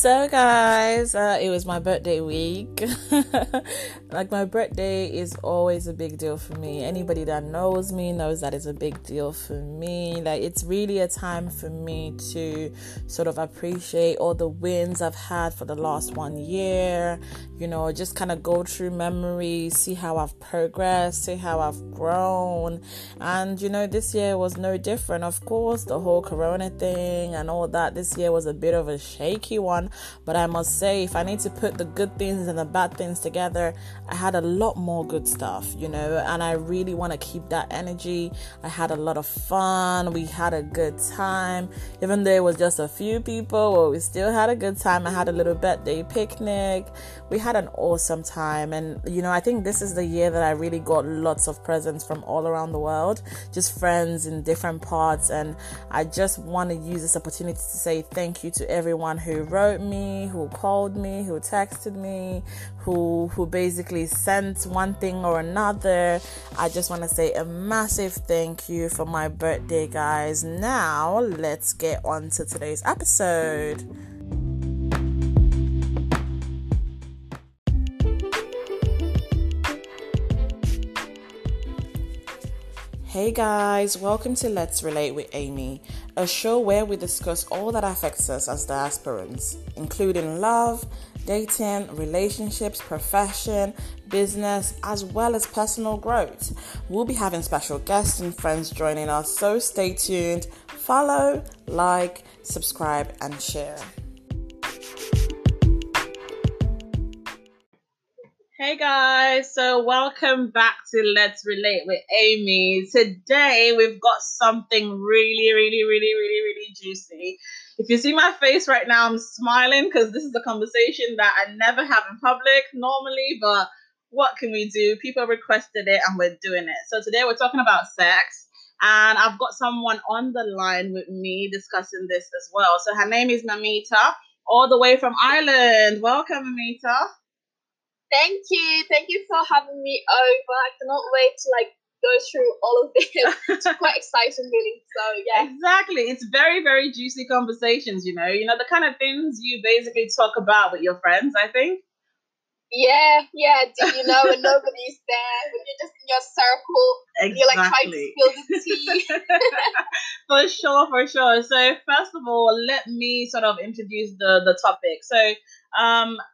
So guys, it was my birthday week. Like, my birthday is always a big deal for me. Anybody that knows me knows that it's a big deal for me. Like, it's really a time for me to sort of appreciate all the wins I've had for the last 1 year. You know, just kind of go through memories, see how I've progressed, see how I've grown. And, you know, this year was no different. Of course, the whole corona thing and all that, this year was a bit of a shaky one. But I must say, if I need to put the good things and the bad things together, I had a lot more good stuff, you know, and I really want to keep that energy. I had a lot of fun. We had a good time. Even though it was just a few people, well, we still had a good time. I had a little birthday picnic. We had an awesome time. And, you know, I think this is the year that I really got lots of presents from all around the world, just friends in different parts. And I just want to use this opportunity to say thank you to everyone who wrote me, who called me, who texted me, who basically sent one thing or another. I just want to say a massive thank you for my birthday, guys. Now let's get on to today's episode. Hey guys, welcome to Let's Relate with Amy, a show where we discuss all that affects us as diasporans, including love, dating, relationships, profession, business, as well as personal growth. We'll be having special guests and friends joining us, so stay tuned, follow, like, subscribe, and share. Hey guys, so welcome back to Let's Relate with Amy. Today we've got something really juicy. If you see my face right now, I'm smiling because this is a conversation that I never have in public normally, but what can we do? People requested it and we're doing it. So today we're talking about sex, and I've got someone on the line with me discussing this as well. So her name is Mamitaa, all the way from Ireland. Welcome, Mamitaa. Thank you. Thank you for having me over. I cannot wait to go through all of this. It's quite exciting, really. So, yeah. Exactly. It's very, very juicy conversations, you know. You know, the kind of things you basically talk about with your friends, I think. Yeah. Do you know when nobody's there, when you're just in your circle, exactly. You're trying to spill the tea. For sure. So, first of all, let me sort of introduce the topic. So,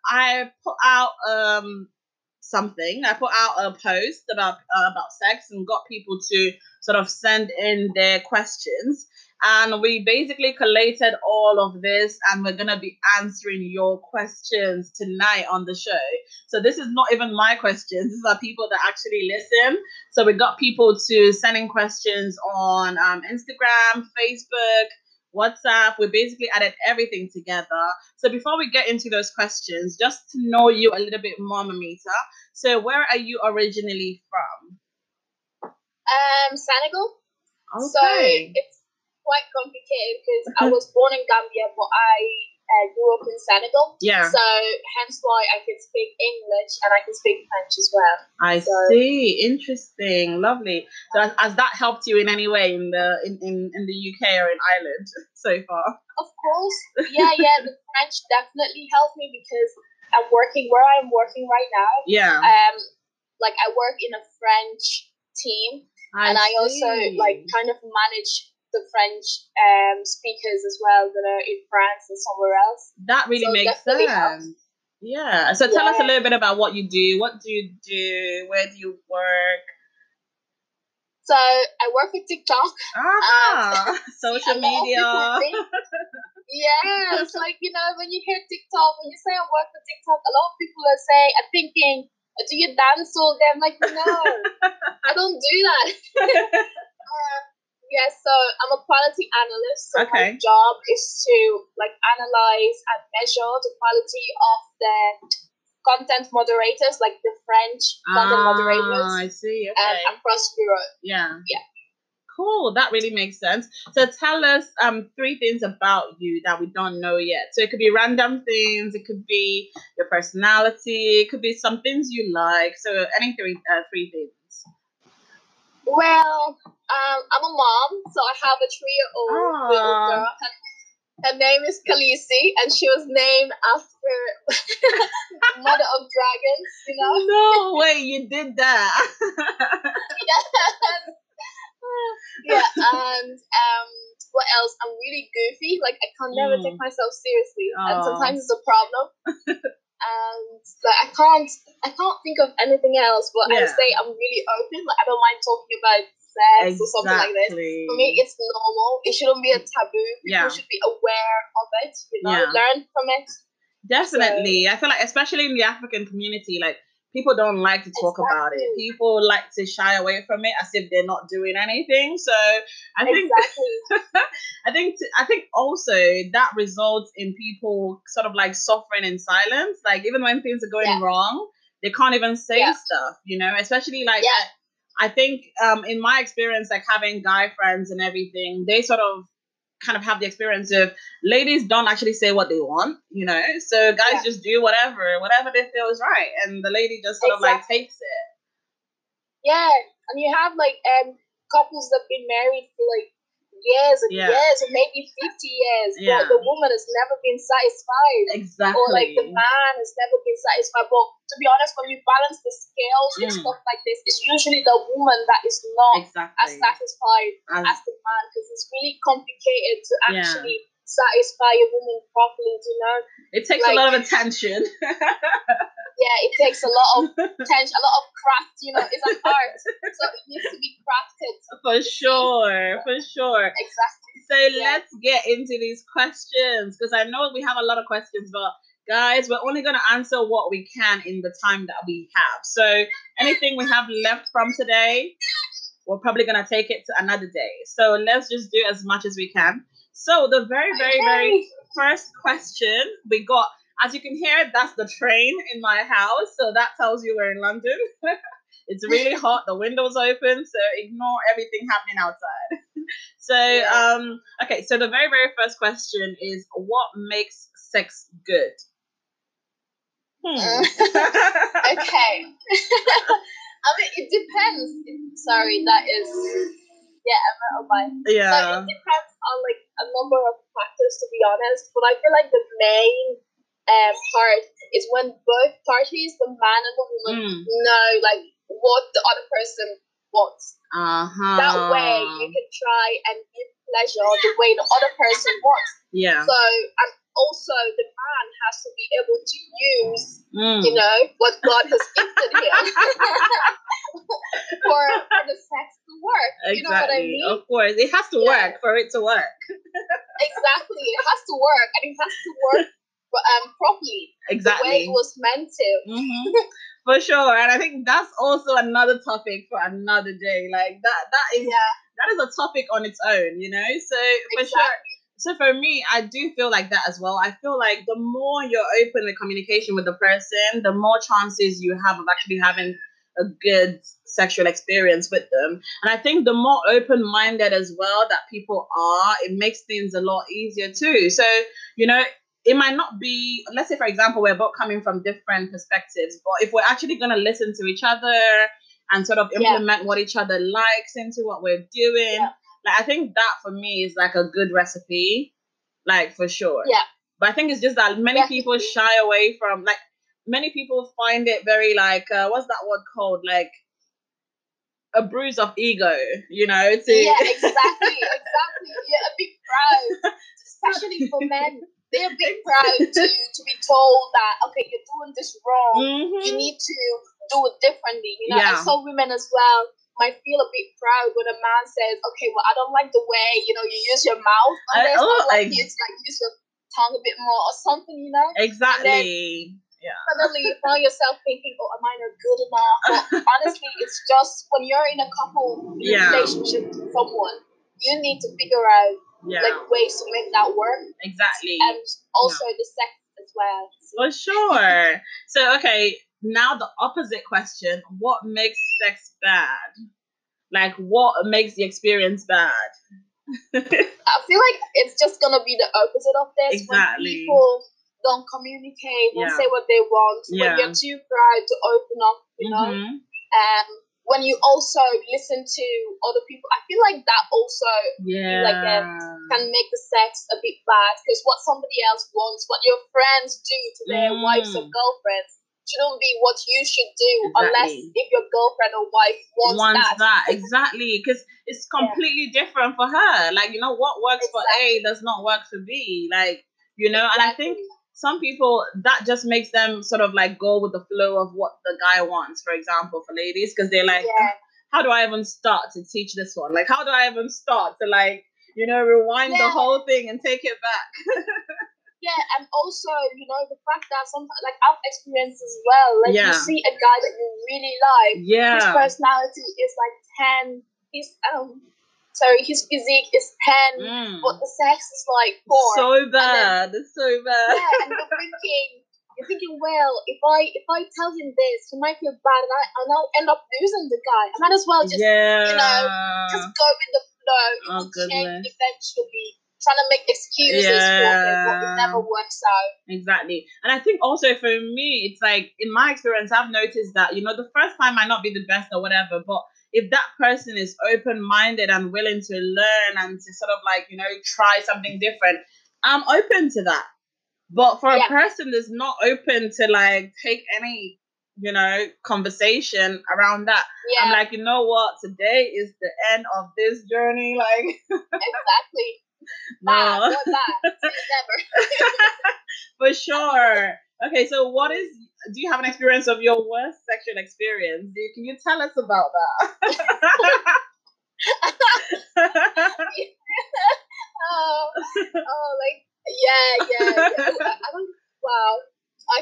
I put out a post about sex and got people to sort of send in their questions, and we basically collated all of this, and we're gonna be answering your questions tonight on the show. So this is not even my questions, these are people that actually listen. So we got people to send in questions on Instagram, Facebook, WhatsApp. We basically added everything together. So before we get into those questions, just to know you a little bit more, Mamitaa. So where are you originally from? Senegal. Okay. So it's quite complicated because I was born in Gambia, but I grew up in Senegal. Yeah. So hence why I can speak English and I can speak French as well. I see. Interesting. Lovely. So has that helped you in any way in the UK or in Ireland so far? Of course. Yeah. The French definitely helped me because I'm working where I'm working right now. Yeah. I work in a French team, I also kind of manage the French speakers as well that are in France and somewhere else. That really makes sense. Helps. Yeah. So tell us a little bit about what you do. What do you do? Where do you work? So I work with TikTok. Ah, social media. Yeah. It's when you hear TikTok, when you say I work with TikTok, a lot of people are thinking, do you dance all day? I'm like, no, I don't do that. Yeah, so I'm a quality analyst. So my job is to analyze and measure the quality of the content moderators, the French content moderators. I see. Okay. Across Europe. Yeah. Cool. That really makes sense. So tell us three things about you that we don't know yet. So it could be random things. It could be your personality. It could be some things you like. So any three things. Well, I'm a mom, so I have a 3-year-old little girl. Her name is Khaleesi, and she was named after Mother of Dragons, you know? No way, you did that. Yeah, and what else? I'm really goofy. Like, I can never take myself seriously, and sometimes it's a problem. And like, I can't think of anything else. But I would say I'm really open. Like, I don't mind talking about sex or something like this. For me, it's normal. It shouldn't be a taboo. People should be aware of it. You know, learn from it. Definitely, so, I feel like, especially in the African community, like people don't like to talk about it. People like to shy away from it as if they're not doing anything. So I think, I think also that results in people sort of like suffering in silence. Like, even when things are going wrong, they can't even say stuff, you know, especially like, I think in my experience, like having guy friends and everything, they sort of kind of have the experience of ladies don't actually say what they want, you know, so guys just do whatever they feel is right, and the lady just sort of like takes it. Yeah, and you have like couples that've been married for like years and years, or maybe 50 years, but the woman has never been satisfied, or like the man has never been satisfied. But to be honest, when we balance the scales and stuff like this, it's usually the woman that is not as satisfied as the man, because it's really complicated to actually satisfy a woman properly, you know. It takes like, a lot of attention. Yeah, it takes a lot of attention, a lot of craft, you know. It's an art, so it needs to be crafted. For sure, for sure. Exactly. So let's get into these questions, because I know we have a lot of questions, but guys, we're only going to answer what we can in the time that we have. So anything we have left from today, we're probably going to take it to another day. So let's just do as much as we can. So the very first question we got, as you can hear, that's the train in my house. So that tells you we're in London. It's really hot. The window's open. So ignore everything happening outside. So, okay. So the very first question is, what makes sex good? Okay. I mean, it depends. Sorry, that is, so it depends on like a number of factors, to be honest. But I feel like the main part is when both parties, the man and the woman, know like what the other person wants. That way you can try and give pleasure the way the other person wants. Yeah. So, and also the man has to be able to use, you know, what God has gifted him for the sex to work. Exactly. You know what I mean? Of course. It has to work for it to work. Exactly. It has to work, and it has to work properly. Exactly. The way it was meant to. For sure. And I think that's also another topic for another day. Like that is a topic on its own, you know? So for sure. So for me, I do feel like that as well. I feel like the more you're open in communication with the person, the more chances you have of actually having a good sexual experience with them. And I think the more open-minded as well that people are, it makes things a lot easier too. So, you know, it might not be, let's say, for example, we're both coming from different perspectives, but if we're actually going to listen to each other and sort of implement what each other likes into what we're doing, like, I think that for me is like a good recipe, like for sure. Yeah. But I think it's just that many people shy away from, like, many people find it very like, what's that word called? Like a bruise of ego, you know? To... Yeah, exactly. Yeah, a big pride, especially for men. They're a bit proud to be told that, okay, you're doing this wrong. You need to do it differently. You know, and some women as well might feel a bit proud when a man says, okay, well, I don't like the way, you know, you use your mouth. It's like use your tongue a bit more or something, you know? Exactly. Yeah. Suddenly you find yourself thinking, oh, am I not good enough? But honestly, it's just when you're in a couple relationship with someone, you need to figure out like ways to make that work. Exactly. And also the sex as well. For sure. So, okay, now the opposite question. What makes sex bad? Like, what makes the experience bad? I feel like it's just going to be the opposite of this. Exactly. When people don't communicate and say what they want, when you're too proud to open up, you know? when you also listen to other people, I feel like that also can make the sex a bit bad, because what somebody else wants, what your friends do to their wives or girlfriends, shouldn't be what you should do, unless if your girlfriend or wife wants that. Exactly, because it's completely different for her. Like, you know, what works for A does not work for B. Like, you know, and I think some people, that just makes them sort of like go with the flow of what the guy wants, for example, for ladies, because they're like, how do I even start to teach this one? Like, how do I even start to, like, you know, rewind the whole thing and take it back? Yeah, and also, you know, the fact that sometimes, like, I've experienced as well, like, you see a guy that you really like, his personality is like 10, his physique is 10, but the sex is like 4. It's so bad. Yeah, and you're thinking, well, if I tell him this, he might feel bad, and I'll end up losing the guy. I might as well just, just go with the flow. It will change eventually. Trying to make excuses for what never works out. Exactly. And I think also for me, it's like, in my experience, I've noticed that, you know, the first time might not be the best or whatever, but if that person is open-minded and willing to learn and to sort of like, you know, try something different, I'm open to that. But for a person that's not open to like take any, you know, conversation around that, I'm like, you know what, today is the end of this journey. Like, exactly. No. For sure. Okay, so do you have an experience of your worst sexual experience? Can you tell us about that?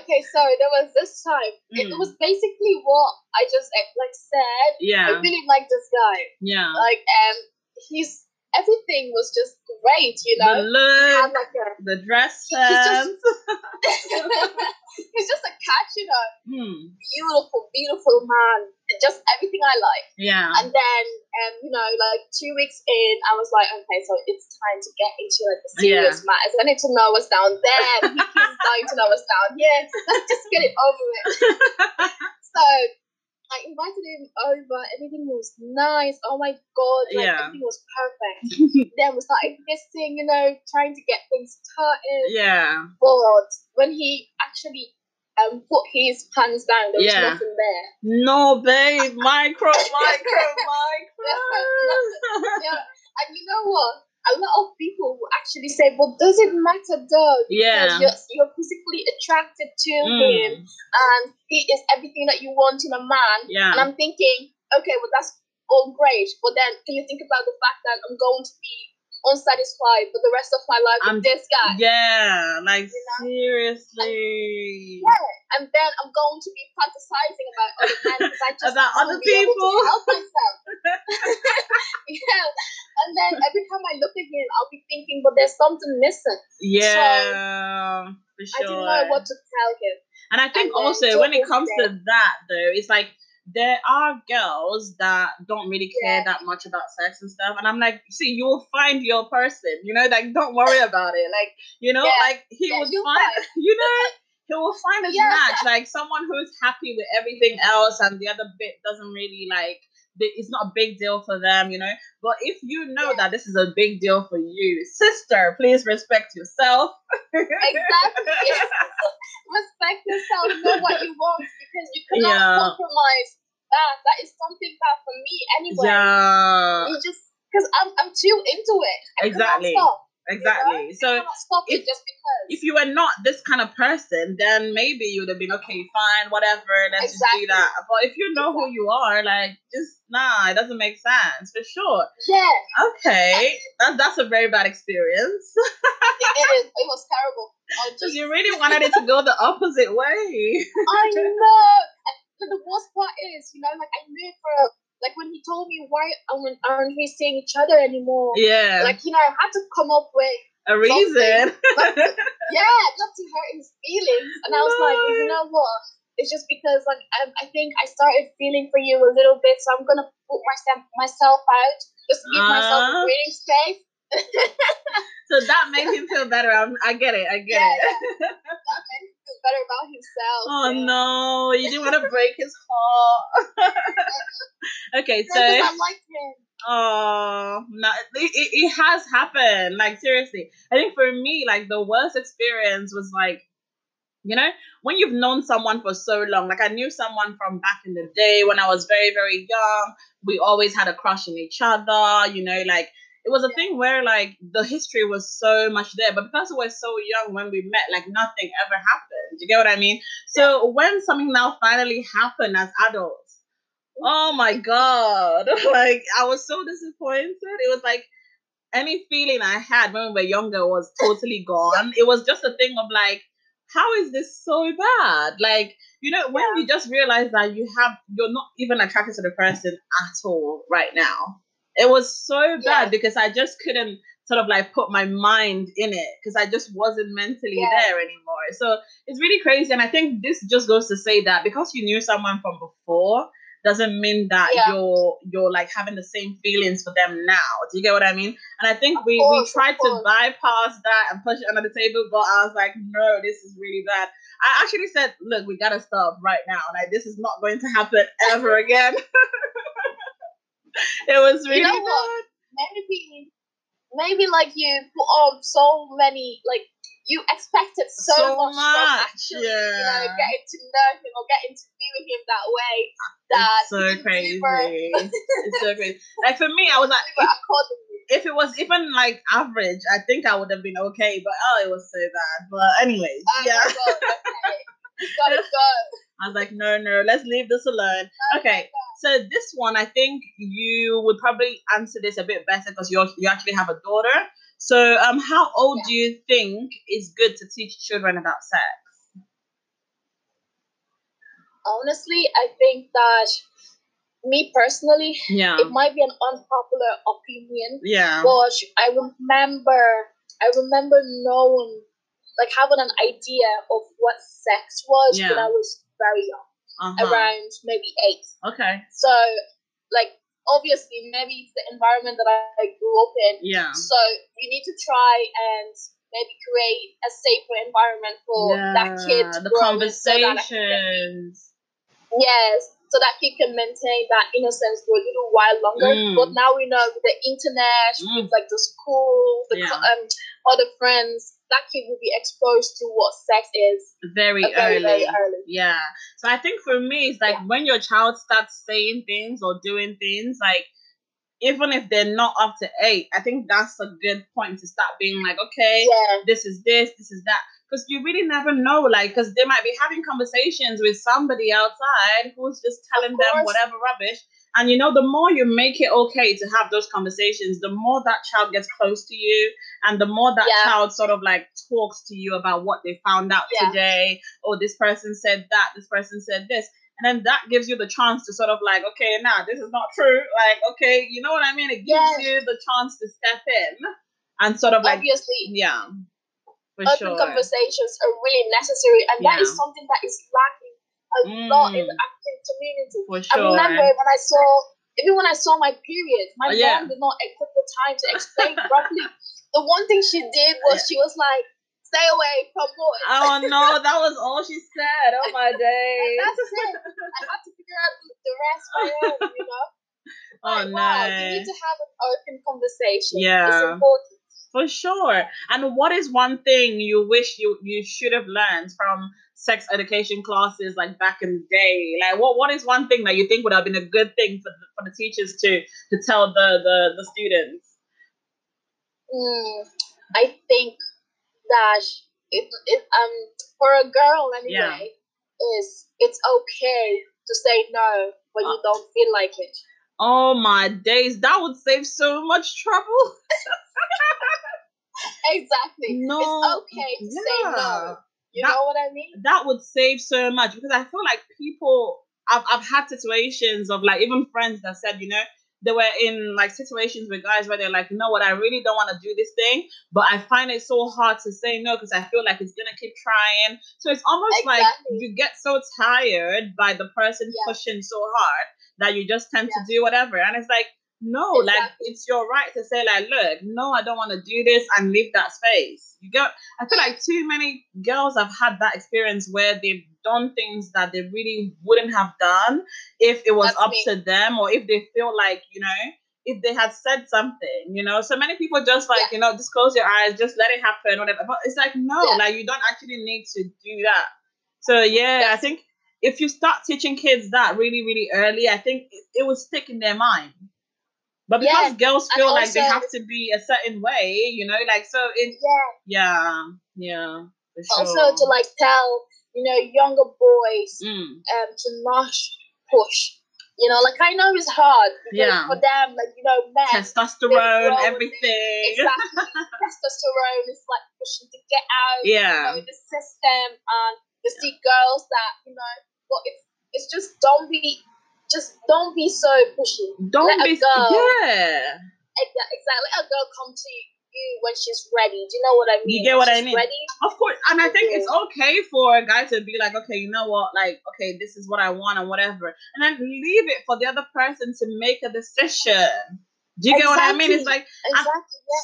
Okay, so there was this time. It was basically what I just like said. Yeah. I really like this guy. Yeah. Like, he's everything was just great, you know. The look, and like the dress sense. He's just a catch, you know. Beautiful, beautiful man. Just everything I like. Yeah. And then, you know, like 2 weeks in, I was like, okay, so it's time to get into like the serious matters. I need to know what's down there. He's dying to know what's down here. Let's just get it over with. So I invited him over, everything was nice, oh my god, like everything was perfect. Then we started kissing, you know, trying to get things started. Yeah. But when he actually put his hands down, there was nothing there. No, babe, micro. Yeah. And you know what? A lot of people will actually say, well, does it matter though? Yeah. Because you're physically attracted to him and he is everything that you want in a man. Yeah. And I'm thinking, okay, well, that's all great. But then can you think about the fact that I'm going to be unsatisfied for the rest of my life with this guy? Yeah, like, you know? Seriously. And, and then I'm going to be fantasizing about other men because I just about other people to help myself. And then every time I look at him, I'll be thinking, but there's something missing. Yeah, so, for sure. I didn't know what to tell him. And I think also when it comes to that, though, it's like, there are girls that don't really care that much about sex and stuff. And I'm like, see, you will find your person, you know, like, don't worry about it. Like, you know, like he will find his match, like someone who's happy with everything else and the other bit doesn't really like, it's not a big deal for them, you know. But if you know that this is a big deal for you, sister, please respect yourself. Exactly. Yes. Respect yourself, know what you want, because you cannot compromise that. That is something that for me anyway. Yeah. You just, because I'm too into it. Exactly. You know? So stop it just because. If you were not this kind of person, then maybe you would have been okay, fine, whatever. Let's just do that. But if you know who you are, like, just it doesn't make sense for sure. Yeah. Okay, that's a very bad experience. It is. It was terrible. You really wanted it to go the opposite way. I know. And the worst part is, you know, like I knew for like when he told me why aren't we seeing each other anymore? Yeah. Like, you know, I had to come up with a reason. Not to hurt his feelings. And I was like, you know what? It's just because like I think I started feeling for you a little bit, so I'm gonna put myself out, just give myself a breathing space. So that made him feel better. I get it. That made him feel better about himself. Oh yeah. No, you didn't want to break his heart. Okay, so I liked him. Oh no, it has happened. Like seriously, I think for me, like the worst experience was like, you know, when you've known someone for so long. Like I knew someone from back in the day when I was very, very young. We always had a crush on each other. You know, like it was a thing where like the history was so much there, but because we were so young when we met, like nothing ever happened. You get what I mean? So when something now finally happened as adults, oh my God, like I was so disappointed. It was like any feeling I had when we were younger was totally gone. It was just a thing of like, how is this so bad? Like, you know, when you just realize that you're not even attracted to the person at all right now. It was so bad because I just couldn't sort of like put my mind in it because I just wasn't mentally there anymore. So it's really crazy. And I think this just goes to say that because you knew someone from before doesn't mean that you're like having the same feelings for them now. Do you get what I mean? And I think we tried to bypass that and push it under the table, but I was like, no, this is really bad. I actually said, look, we gotta stop right now. Like this is not going to happen ever again. It was really, you know, bad. Maybe like you put on so many, like you expected so much from actually, you know, getting to know him or getting to be with him that way. That it's so crazy. It's so crazy. Like for me, I was like, if it was even like average, I think I would have been okay. But it was so bad. But anyways, my God, okay. You gotta go. I was like, no, let's leave this alone. Okay, so this one, I think you would probably answer this a bit better because you actually have a daughter. So, how old do you think is good to teach children about sex? Honestly, I think that me personally, it might be an unpopular opinion. Yeah. But I remember knowing, like having an idea of what sex was when I was very young, around maybe 8. Okay. So, like, obviously, maybe it's the environment that I grew up in. Yeah. So you need to try and maybe create a safer environment for that kid. The conversations. So that kid can maintain that innocence for a little while longer. But now we know with the internet, with like the school, the other friends, that kid will be exposed to what sex is very, very early. Yeah. So I think for me, it's like when your child starts saying things or doing things, like even if they're not up to 8, I think that's a good point to start being like, okay, this is that. Because you really never know, like, because they might be having conversations with somebody outside who's just telling them whatever rubbish. And, you know, the more you make it okay to have those conversations, the more that child gets close to you and the more that child sort of like talks to you about what they found out today. Oh, this person said that, this person said this. And then that gives you the chance to sort of like, okay, nah, this is not true. Like, okay, you know what I mean? It gives you the chance to step in and sort of like, open conversations are really necessary, and that is something that is lacking a lot in the African community. I remember when I saw my period, my mom did not take the time to explain properly. The one thing she did was she was like, "Stay away from boys." Oh no, that was all she said. Oh my days. That's it. I had to figure out the rest myself, you know. Like, you need to have an open conversation. Yeah, it's important. For sure. And what is one thing you wish you should have learned from sex education classes like back in the day? Like what is one thing that you think would have been a good thing for the teachers to tell the students? I think that it for a girl anyway is it's okay to say no when you don't feel like it. Oh my days, that would save so much trouble. Exactly. No, it's okay to say no. You know what I mean? That would save so much because I feel like people. I've had situations of like even friends that said, you know, they were in like situations with guys where they're like, you know what, I really don't want to do this thing, but I find it so hard to say no because I feel like it's gonna keep trying. So it's almost like you get so tired by the person pushing so hard that you just tend to do whatever, and it's like. No, exactly. Like, it's your right to say, like, look, no, I don't want to do this, and leave that space. You go. I feel like too many girls have had that experience where they've done things that they really wouldn't have done if it was to them, or if they feel like, you know, if they had said something, you know. So many people just like, you know, just close your eyes, just let it happen, whatever. But it's like, no, like, you don't actually need to do that. So I think if you start teaching kids that really, really early, I think it will stick in their mind. But because girls feel also, like they have to be a certain way, you know, like, so it, for sure. Also to like tell, you know, younger boys to not push, you know, like, I know it's hard because for them, like, you know, men, testosterone, everything. Exactly. Testosterone is like pushing to get out, you know, the system, and you see girls that, you know, well, it's just don't be so pushy. Exactly. Let a girl come to you when she's ready. Do you know what I mean? You get what I mean? Ready, of course. And I think it's okay for a guy to be like, okay, you know what? Like, okay, this is what I want and whatever. And then leave it for the other person to make a decision. Do you get what I mean? It's like,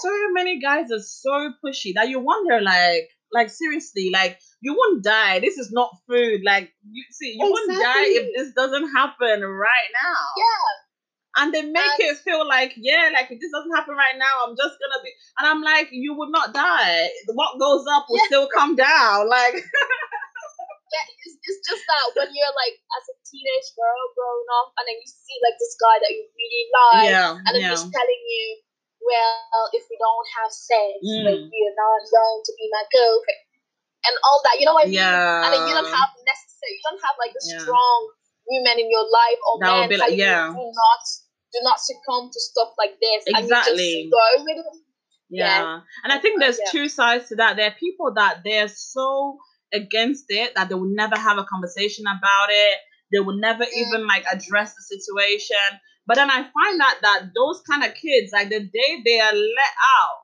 so many guys are so pushy that you wonder, like seriously, like, you won't die. This is not food. Like, you won't die if this doesn't happen right now. Yeah. And they make it feel like, like, if this doesn't happen right now, I'm just going to be... And I'm like, you would not die. What goes up will still come down. Like... it's just that when you're, like, as a teenage girl growing up, and then you see, like, this guy that you really like, and then he's telling you, well, if we don't have sex, like, you're not going to be my girlfriend. And all that, you know what I mean? Yeah. And then you don't have like the strong women in your life or that men. Be like, do not succumb to stuff like this. Exactly. And you just go with it. Yeah. And I think there's two sides to that. There are people that they're so against it that they will never have a conversation about it. They will never even like address the situation. But then I find out that those kind of kids, like the day they are let out,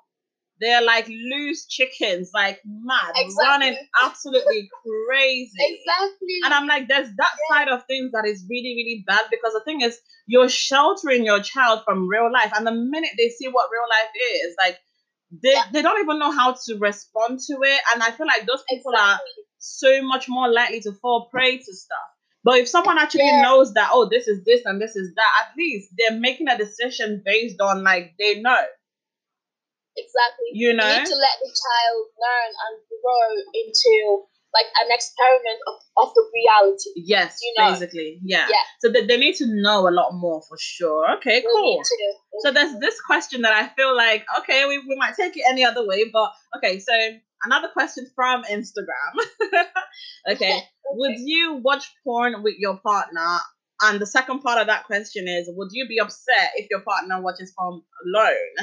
they're like loose chickens, like mad, running absolutely crazy. Exactly. And I'm like, there's that side of things that is really, really bad, because the thing is, you're sheltering your child from real life. And the minute they see what real life is, like, they don't even know how to respond to it. And I feel like those people are so much more likely to fall prey to stuff. But if someone actually knows that, oh, this is this and this is that, at least they're making a decision based on, like, they know. Exactly. You know? You need to let the child learn and grow into like an experiment of the reality. Yes, you know? Basically. Yeah. So they need to know a lot more for sure. Okay, cool. So there's this question that I feel like, okay, we might take it any other way, but okay, so another question from Instagram. Okay. Would you watch porn with your partner? And the second part of that question is, would you be upset if your partner watches porn alone?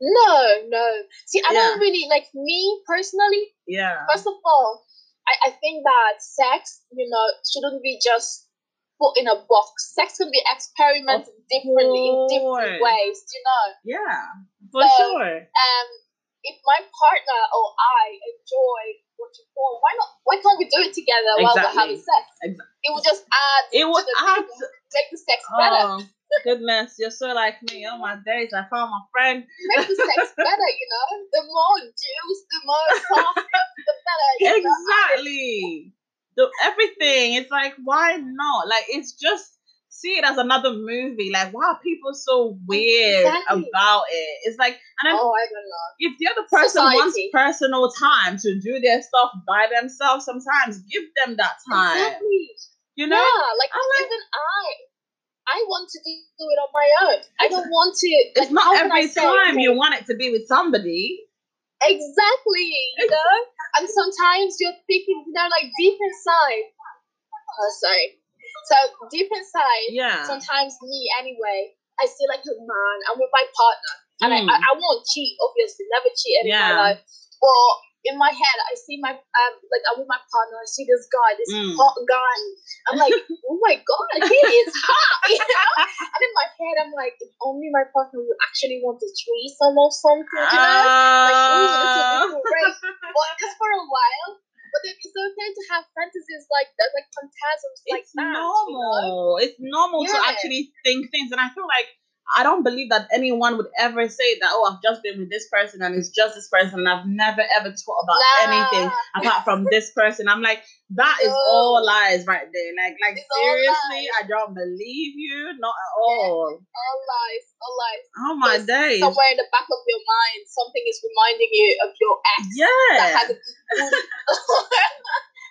No. See, I don't really, like, me personally. Yeah. First of all, I think that sex, you know, shouldn't be just put in a box. Sex can be experimented differently in different ways, you know. Yeah, for sure. If my partner or I enjoy watching porn, why can't we do it together while we're having sex? Exactly. It would just add. It would add. Make the sex better. Goodness, you're so like me. Oh my days, I found my friend. Make the sex better, you know. The more juice, the more sauce, the better. You know? Exactly. Everything. It's like, why not? Like, it's just, see it as another movie. Like, why are people so weird about it? It's like, and I don't know. If the other person wants personal time to do their stuff by themselves, sometimes give them that time. Exactly. You know, like, even I want to do it on my own. I don't want to. Like, it's not every time you want it to be with somebody. Exactly, you know. And sometimes you're thinking, you know, like deep inside. Oh, sorry. So deep inside. Yeah. Sometimes me, anyway, I see like, a man, I'm with my partner, and I won't cheat. Obviously, never cheated in my life. Or in my head, I see my like, I'm with my partner. I see this guy, this hot guy. I'm like, oh my god, he is hot. You know? And in my head, I'm like, if only my partner would actually want to threesome or something, you know? Like, oh, this would be great. But just for a while. But then it's okay to have fantasies like that, like phantasms, it's like that. Normal. You know? It's normal to actually think things, and I feel like I don't believe that anyone would ever say that, oh, I've just been with this person and it's just this person and I've never ever thought about anything apart from this person. I'm like, that is all lies right there. Like seriously, I don't believe you. Not at all. All lies. Oh my days. Somewhere in the back of your mind, something is reminding you of your ex. Yeah. That had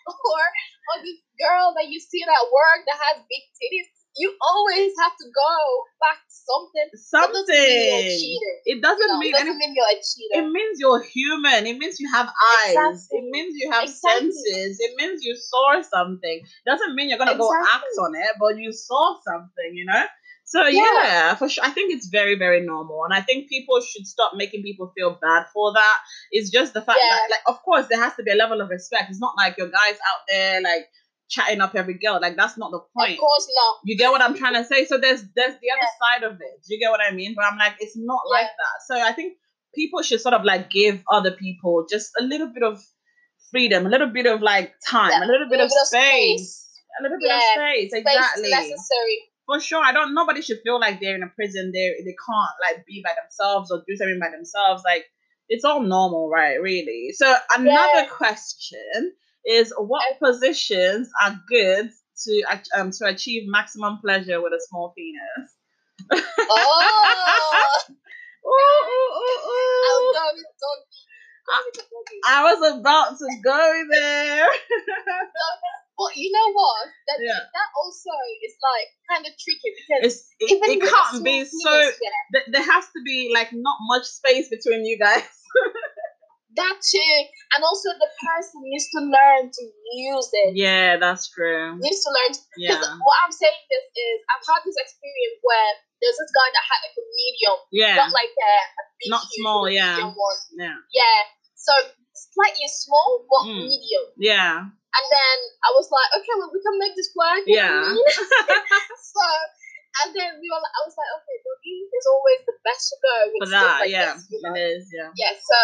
or this girl that you see at work that has big titties. You always have to go back to something. Something. That doesn't mean you're cheated. It doesn't mean you're a cheater. It means you're human. It means you have eyes. Exactly. It means you have senses. It means you saw something. Doesn't mean you're going to go act on it, but you saw something, you know? So, yeah, for sure. I think it's very, very normal. And I think people should stop making people feel bad for that. It's just the fact that, like, of course, there has to be a level of respect. It's not like your guys out there, like, chatting up every girl. Like, that's not the point. Of course not. You get what I'm trying to say? So there's the other side of it. Do you get what I mean? But I'm like, it's not like that. So I think people should sort of like give other people just a little bit of freedom, a little bit of like time, a little bit of space. A little bit of space. Exactly. Necessary. For sure. Nobody should feel like they're in a prison. They can't like be by themselves or do something by themselves. Like, it's all normal, right? Really. So another question is, what positions are good to achieve maximum pleasure with a small penis? Oh! I was about to go there. Well, you know what? That also is like kind of tricky because it can't be so. There has to be like not much space between you guys. That too, and also the person needs to learn to use it. Yeah, that's true. Needs to learn. Because what I'm saying this is, I've had this experience where there's this guy that had like a medium, not like a big, not small, medium one. Yeah. So slightly small but medium. Yeah. And then I was like, okay, well, we can make this work. Yeah. So. And then I was like, okay, Doggy is always the best to go with stuff like this, you know? It is. Yeah. Yeah. So.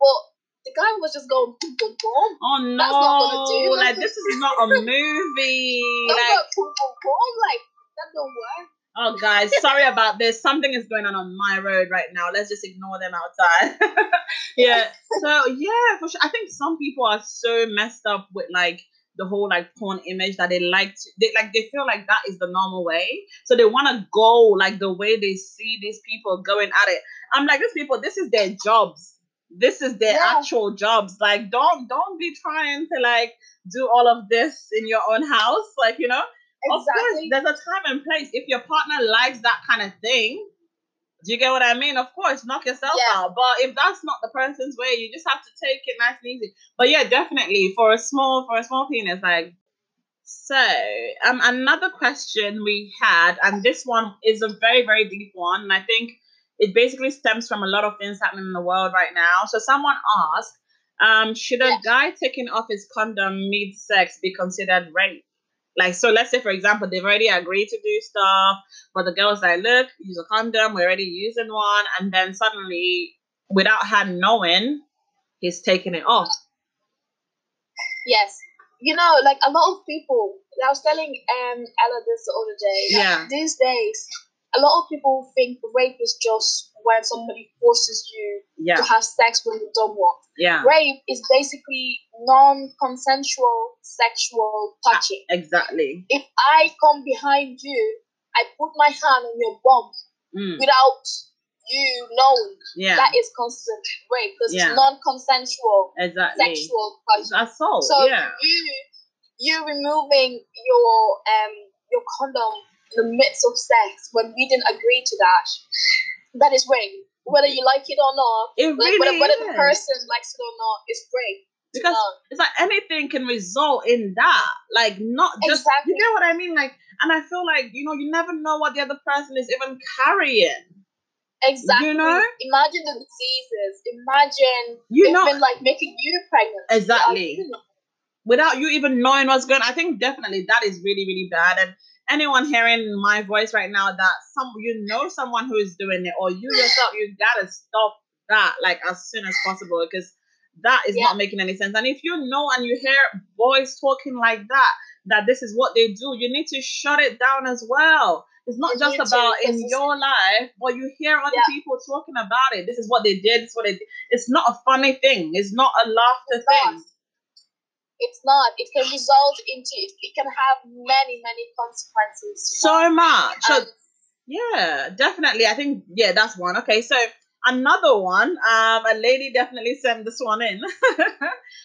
Well, the guy was just going boom, boom, boom. Oh no! That's not gonna do. Like this is not a movie. Like boom, boom, boom. Like that don't work. Oh, guys, sorry about this. Something is going on my road right now. Let's just ignore them outside. So for sure. I think some people are so messed up with like the whole like porn image that they feel like that is the normal way, so they want to go like the way they see these people going at it. I'm like, these people, this is their jobs. This is their actual jobs. Like, don't be trying to like do all of this in your own house. Like, you know, of course, there's a time and place. If your partner likes that kind of thing, do you get what I mean? Of course, knock yourself out. But if that's not the person's way, you just have to take it nice and easy. But yeah, definitely for a small penis. Like, so another question we had, and this one is a very, very deep one, and I think it basically stems from a lot of things happening in the world right now. So someone asked, should a guy taking off his condom mid-sex be considered rape? Like, so let's say, for example, they've already agreed to do stuff, but the girl's like, look, use a condom. We're already using one. And then suddenly, without her knowing, he's taking it off. Yes. You know, like a lot of people, I was telling Ella this the other day. Like, these days, a lot of people think rape is just when somebody forces you to have sex when you don't want. Yeah. Rape is basically non-consensual sexual touching. Exactly. If I come behind you, I put my hand on your bum without you knowing, that is considered rape because it's non-consensual sexual touching. Assault. So you removing your condom in the midst of sex when we didn't agree to that is rape. Whether you like it or not, whether the person likes it or not, it's rape. Because it's like anything can result in that. Like, not just you know what I mean? Like, and I feel like, you know, you never know what the other person is even carrying. Exactly. You know? Imagine the diseases. Imagine like making you pregnant. Exactly. Without you even knowing what's going on. I think definitely that is really, really bad. And anyone hearing my voice right now that someone who is doing it, or you yourself, you gotta stop that like as soon as possible, because that is not making any sense. And if you know and you hear boys talking like that, that this is what they do, you need to shut it down as well. It's not just about in your life, but you hear other people talking about it. This is what they did. This is what they did. It's not a funny thing. It's not a laughter thing. It's not. It can result into, it can have many, many consequences. So much. So, yeah, definitely. I think, yeah, that's one. Okay, so another one, a lady definitely sent this one in.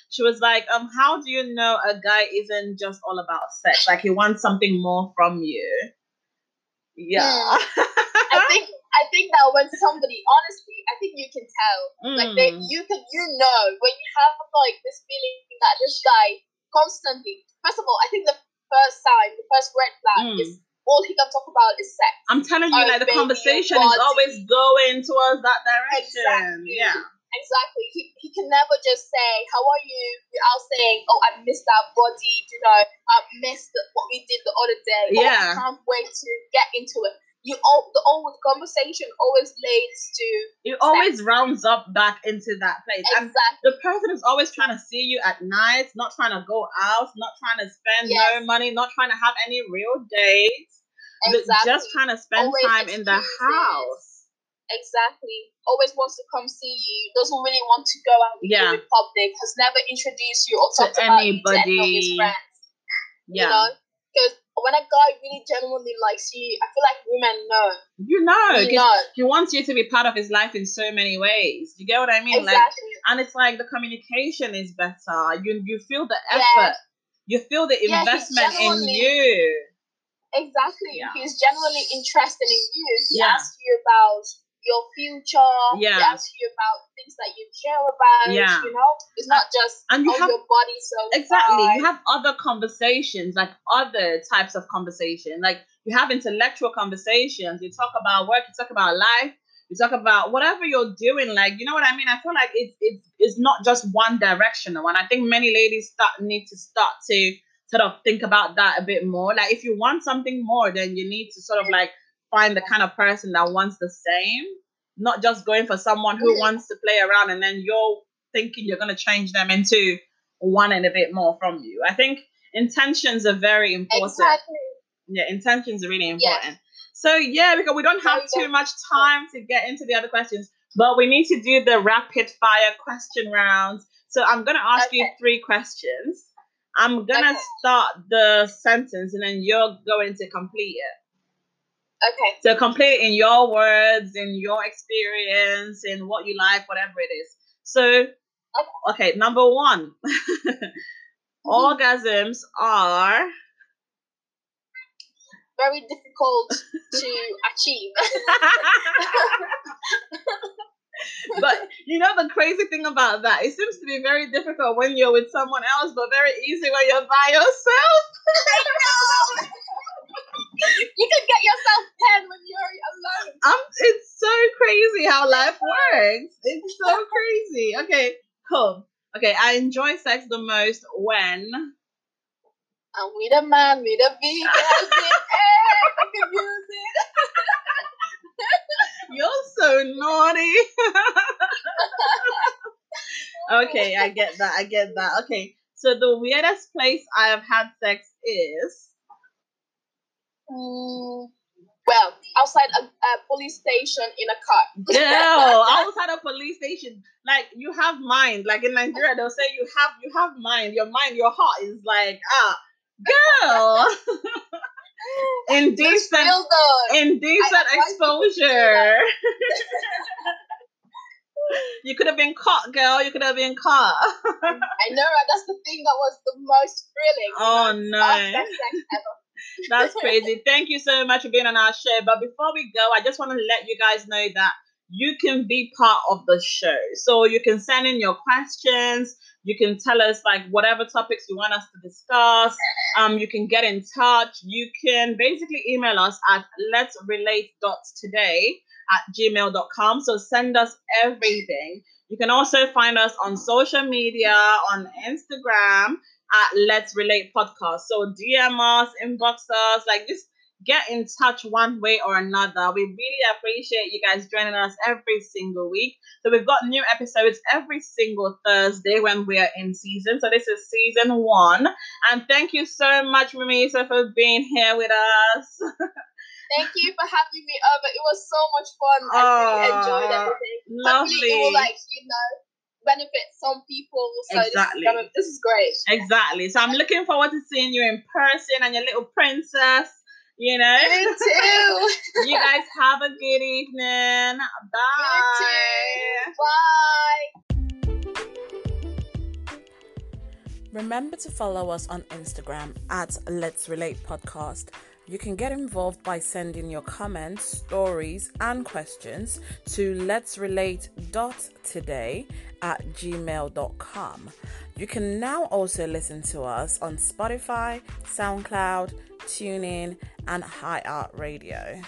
She was like, how do you know a guy isn't just all about sex? Like, he wants something more from you. Yeah. I think that when somebody, honestly, I think you can tell. Like, you know, when you have like this feeling that this guy constantly, first of all, I think the first sign, the first red flag is all he can talk about is sex. I'm telling you, like, the conversation is always going towards that direction. Exactly. Yeah. Exactly. He can never just say, how are you? Without saying, oh, I miss that body. You know, I missed what we did the other day. Yeah. I can't wait to get into it. The conversation always leads to... It always rounds up back into that place. Exactly. And the person is always trying to see you at night, not trying to go out, not trying to spend no money, not trying to have any real dates. Exactly. Just trying to spend always time in the house. Exactly. Always wants to come see you. Doesn't really want to go out with you in public. Has never introduced you or talked to anybody. About you to any of his friends. Yeah. You know? Because when a guy really genuinely likes you, I feel like women know. You know. He wants you to be part of his life in so many ways. You get what I mean? Exactly. Like, and it's like the communication is better. You feel the effort. Yeah. You feel the investment in you. Exactly. Yeah. He's genuinely interested in you. He asks you about your future, they ask you about things that you care about, you know, it's not just your body. So you have other conversations, like other types of conversation, like you have intellectual conversations, you talk about work, you talk about life, you talk about whatever you're doing, like, you know what I mean? I feel like it's not just one directional, and I think many ladies need to start to sort of think about that a bit more. Like, if you want something more, then you need to sort of like find the kind of person that wants the same, not just going for someone who wants to play around and then you're thinking you're going to change them into wanting a bit more from you. I think intentions are very important. Exactly. Yeah, intentions are really important. Yeah. So, yeah, because we don't have too much time to get into the other questions, but we need to do the rapid fire question rounds. So I'm going to ask you 3 questions. I'm going to start the sentence and then you're going to complete it. Okay. So complete in your words, in your experience, in what you like, whatever it is. So, okay, number 1. Orgasms are... very difficult to achieve. But, you know, the crazy thing about that, it seems to be very difficult when you're with someone else, but very easy when you're by yourself. I know! You can get yourself 10 when you're alone. It's so crazy how life works. It's so crazy. Okay, cool. Okay, I enjoy sex the most when I'm with a man, with a big ass, I can use it. You're so naughty. Okay, I get that. Okay, so the weirdest place I have had sex is... well, outside a police station in a car. Girl, outside a police station, like, you have mind. Like, in Nigeria, they'll say you have mind. Your mind, your heart is like, girl. Indecent exposure. You could have been caught, girl. You could have been caught. I know, right? That's the thing that was the most thrilling. Oh, no. That's crazy. Thank you so much for being on our show. But before we go, I just want to let you guys know that you can be part of the show. So you can send in your questions. You can tell us like whatever topics you want us to discuss. You can get in touch. You can basically email us at letsrelate.today@gmail.com. So send us everything. You can also find us on social media, on Instagram, at Let's Relate Podcast. So DM us, inbox us, like, just get in touch one way or another. We really appreciate you guys joining us every single week. So we've got new episodes every single Thursday when we're in season. So this is season 1. And thank you so much, Mamisa, for being here with us. Thank you for having me over. It was so much fun. I really enjoyed everything. Lovely. Hopefully it will, like, you know, benefit some people. So exactly. This is great. Exactly. So I'm looking forward to seeing you in person and your little princess. You know. Me too. You guys have a good evening. Bye. You too. Bye. Remember to follow us on Instagram at Let's Relate Podcast. You can get involved by sending your comments, stories, and questions to letsrelate.today@gmail.com. You can now also listen to us on Spotify, SoundCloud, TuneIn, and iHeartRadio.